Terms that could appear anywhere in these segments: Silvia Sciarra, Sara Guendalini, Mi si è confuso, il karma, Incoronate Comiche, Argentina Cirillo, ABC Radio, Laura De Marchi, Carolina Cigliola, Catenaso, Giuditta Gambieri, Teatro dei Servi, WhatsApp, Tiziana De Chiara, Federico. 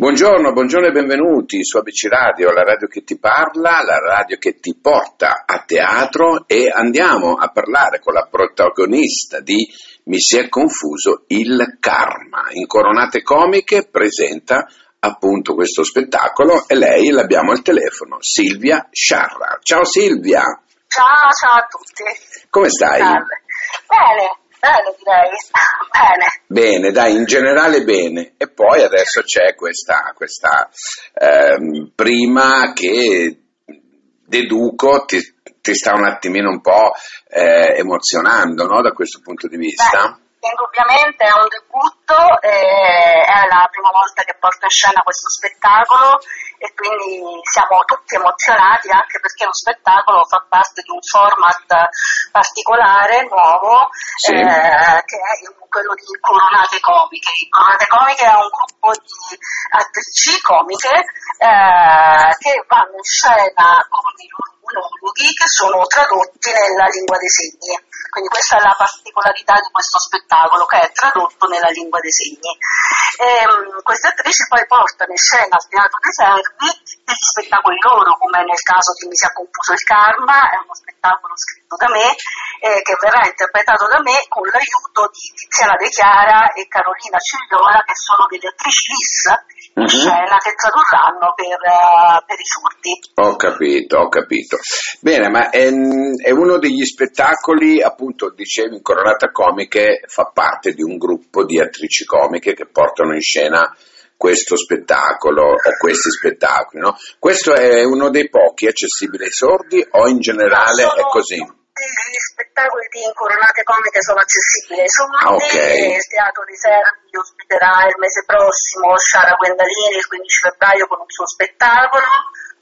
Buongiorno e benvenuti su ABC Radio, la radio che ti parla, la radio che ti porta a teatro, e andiamo a parlare con la protagonista di Mi si è confuso, il karma. Incoronate Comiche presenta appunto questo spettacolo e lei l'abbiamo al telefono, Silvia Sciarra. Ciao Silvia! Ciao a tutti! Come stai? Salve. Bene, direi. Bene, dai, in generale bene. E poi adesso c'è questa prima che deduco ti sta un attimino un po' emozionando, no? Da questo punto di vista. Beh, indubbiamente è un debutto, è la prima volta che porto in scena questo spettacolo e quindi siamo tutti emozionati, anche perché lo spettacolo fa parte di un format particolare, nuovo, sì. Che è quello di Incoronate Comiche. Incoronate Comiche è un gruppo di attrici comiche che vanno in scena con i loro monologhi che sono tradotti nella lingua dei segni. Quindi questa è la particolarità di questo spettacolo, che è tradotto nella lingua dei segni. Queste attrici poi portano in scena al Teatro dei Servi degli spettacoli loro, come nel caso di Mi si è confuso, il karma. È uno spettacolo scritto da me, che verrà interpretato da me con l'aiuto di Tiziana De Chiara e Carolina Cigliola, che sono delle attrici in scena che tradurranno per i sordi. Ho capito. Bene, ma è uno degli spettacoli, appunto, dicevi, Incoronate Comiche fa parte di un gruppo di attrici comiche che portano in scena questo spettacolo o questi spettacoli, no? Questo è uno dei pochi accessibili ai sordi o in generale è così? Gli spettacoli di Incoronate Comiche sono accessibili, il Teatro dei Servi ospiterà il mese prossimo Sara Guendalini il 15 febbraio con un suo spettacolo,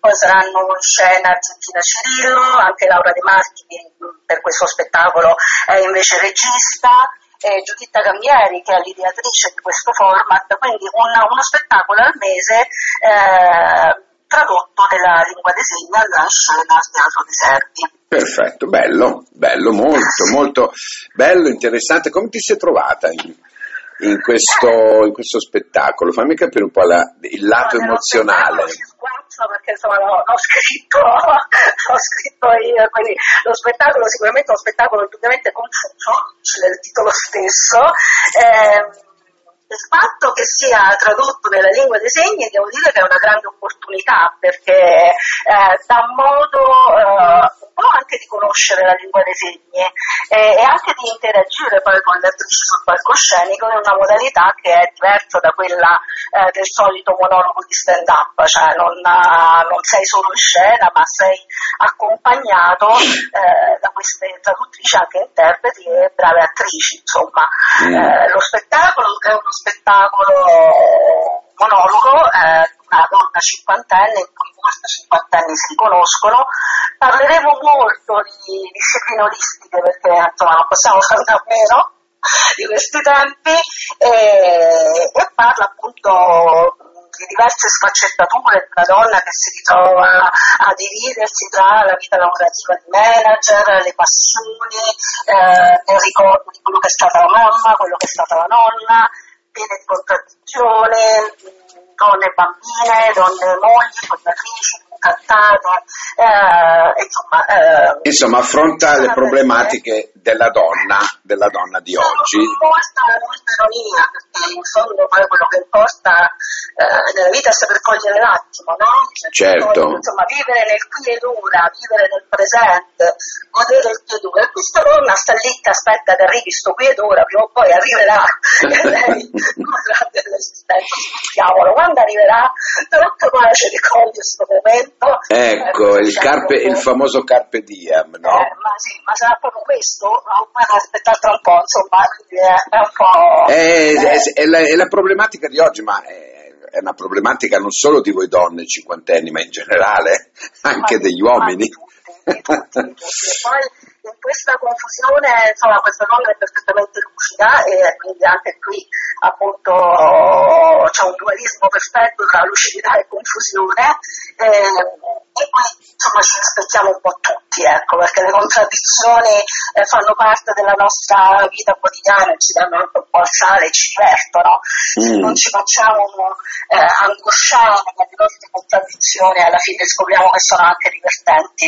poi saranno in scena Argentina Cirillo, anche Laura De Marchi per questo spettacolo è invece regista, e Giuditta Gambieri che è l'ideatrice di questo format, quindi uno spettacolo al mese tradotto nella lingua dei segni alla scena al Teatro dei Servi. Perfetto, bello, molto bello, interessante. Come ti sei trovata in questo spettacolo? Fammi capire un po' il lato emozionale. Perché insomma l'ho scritto io, quindi lo spettacolo sicuramente è uno spettacolo indubbiamente confuso, c'è il titolo stesso. Il fatto che sia tradotto nella lingua dei segni devo dire che è una grande opportunità, perché dà modo un po' anche di conoscere la lingua dei segni e anche di interagire poi con le attrici sul palcoscenico in una modalità che è diversa da quella del solito monologo di stand-up, cioè non sei solo in scena ma sei accompagnato da queste traduttrici, anche interpreti e brave attrici, insomma. Lo spettacolo è uno spettacolo monologo, una donna cinquantenne, in cui molti cinquantenni si riconoscono. Parleremo molto di discipline olistiche, perché insomma non possiamo farne a meno di questi tempi, e parla appunto di diverse sfaccettature di una donna che si ritrova a dividersi tra la vita lavorativa di manager, le passioni, il ricordo di quello che è stata la mamma, quello che è stata la nonna, piene di contraddizione, donne bambine, donne mogli, fondatrici, cantate, insomma affronta le problematiche della donna di oggi. Molta ironia, perché in fondo poi quello che importa nella vita è saper cogliere l'attimo, no? Certo. Poi, insomma, vivere nel qui ed ora, vivere nel presente, godere il qui ed ora. E questa donna sta lì che aspetta che arrivi sto qui ed ora, prima o poi arriverà e lei godrà dell'esistenza. Diavolo, quando arriverà sarà capace di cogliere sto momento. Ecco, il famoso carpe diem, no? Ma sarà proprio questo? Ho aspettato un po', insomma, è un po'... È la problematica di oggi, ma è una problematica non solo di voi donne cinquantenni, ma in generale, anche degli uomini. Tutti. Poi in questa confusione, insomma, questa donna è perfettamente lucida, e quindi anche qui appunto c'è un dualismo perfetto tra lucidità e confusione, e qui insomma ci rispecchiamo un po' tutti, ecco, perché le contraddizioni fanno parte della nostra vita quotidiana, ci danno anche un po' il sale, ci divertono. Se non ci facciamo angosciare dalle nostre contraddizioni, alla fine scopriamo che sono anche divertenti,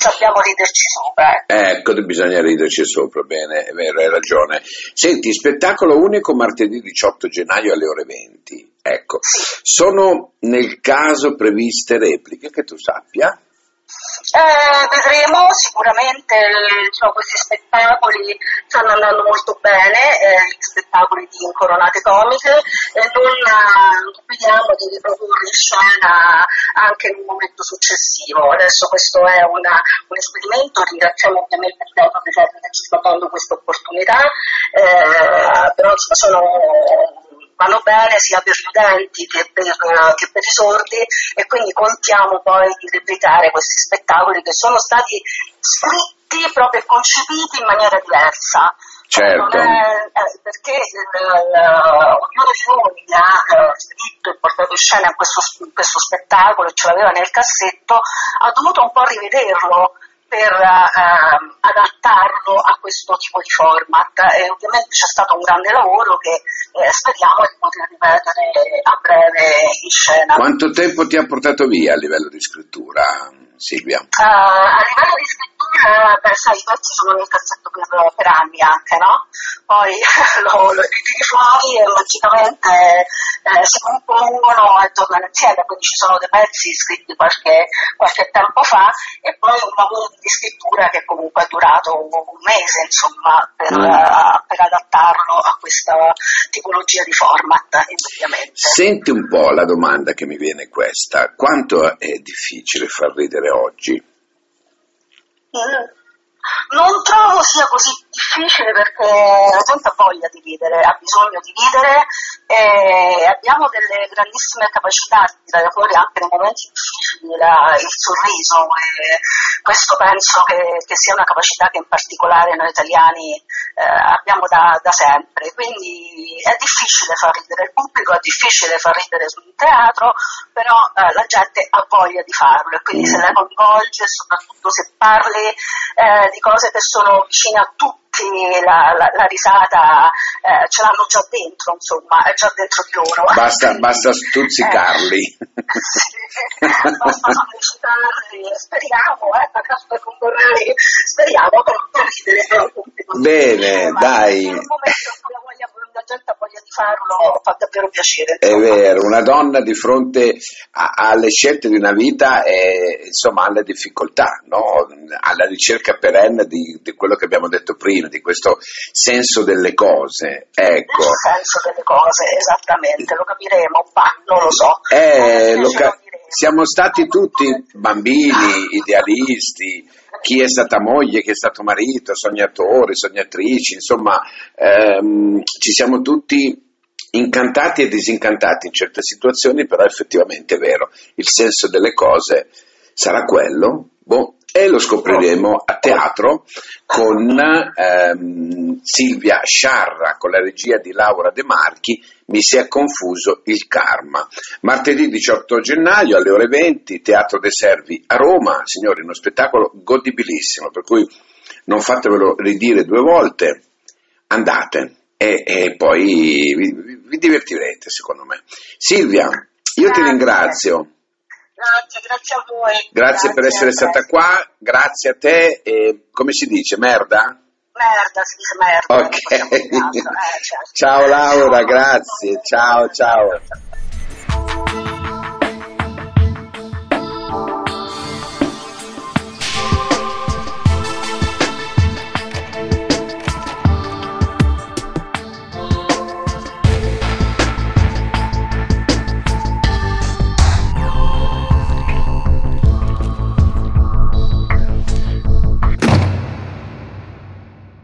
sappiamo riderci sopra. Ecco, bisogna riderci sopra, bene, è vero, hai ragione. Senti, spettacolo unico martedì 18 gennaio alle ore 20. Ecco, sono nel caso previste repliche, che tu sappia? Vedremo sicuramente, diciamo, questi spettacoli stanno andando molto bene, gli spettacoli di Incoronate Comiche, non vediamo di riprodurre in scena anche in un momento successivo. Adesso questo è un esperimento, ringraziamo ovviamente il Teatro dei Servi che ci sta dando questa opportunità, però insomma vanno bene sia per gli utenti che per i sordi, e quindi contiamo poi di replicare questi spettacoli che sono stati scritti proprio e concepiti in maniera diversa. Certo. Perché ognuno di noi ha scritto e portato in scena questo spettacolo e ce l'aveva nel cassetto, ha dovuto un po' rivederlo per adattarlo a questo tipo di format, e ovviamente c'è stato un grande lavoro che speriamo di poter ripetere a breve in scena. Quanto tempo ti ha portato via a livello di scrittura, Silvia? A livello di scrittura, sai, i pezzi sono nel cassetto per anni anche, no? Poi lo ritiri fuori e logicamente si compongono e tornano insieme, quindi ci sono dei pezzi scritti qualche tempo fa e poi un lavoro di scrittura che comunque è durato un mese, insomma, per adattarlo a questa tipologia di format, indubbiamente. Senti un po', la domanda che mi viene è questa: quanto è difficile far ridere oggi? Non trovo sia così difficile, perché la gente ha voglia di ridere, ha bisogno di ridere, e abbiamo delle grandissime capacità di tirare fuori anche nei momenti difficili il sorriso, e questo penso che sia una capacità che in particolare noi italiani abbiamo da sempre. Quindi è difficile far ridere il pubblico, è difficile far ridere sul teatro, però la gente ha voglia di farlo, e quindi se la coinvolge, soprattutto se parli di cose che sono vicine a tutti, la risata ce l'hanno già dentro, insomma, è già dentro di loro. Basta stuzzicarli. Basta stuzzicarli, speriamo per ridere un pubblico. Bene, dai. Nel momento in cui la gente ha voglia di farlo, fa davvero piacere. Insomma. È vero, una donna di fronte alle scelte di una vita e insomma alle difficoltà, no? Alla ricerca perenne di quello che abbiamo detto prima, di questo senso delle cose, ecco. Il senso delle cose, esattamente, lo capiremo, ma non lo so. Siamo stati tutti bambini, idealisti, chi è stata moglie, chi è stato marito, sognatori, sognatrici, insomma, ci siamo tutti incantati e disincantati in certe situazioni, però effettivamente è vero, il senso delle cose sarà quello, boh. E lo scopriremo a teatro con Silvia Sciarra, con la regia di Laura De Marchi, Mi si è confuso, il karma. Martedì 18 gennaio alle ore 20, Teatro dei Servi a Roma. Signori, uno spettacolo godibilissimo, per cui non fatevelo ridire due volte, andate e poi vi divertirete, secondo me. Silvia, io ti ringrazio. Grazie a voi. Grazie per essere stata qua, grazie a te. E come si dice, merda? Merda, si dice merda. Ok. Ciao Laura, grazie, ciao.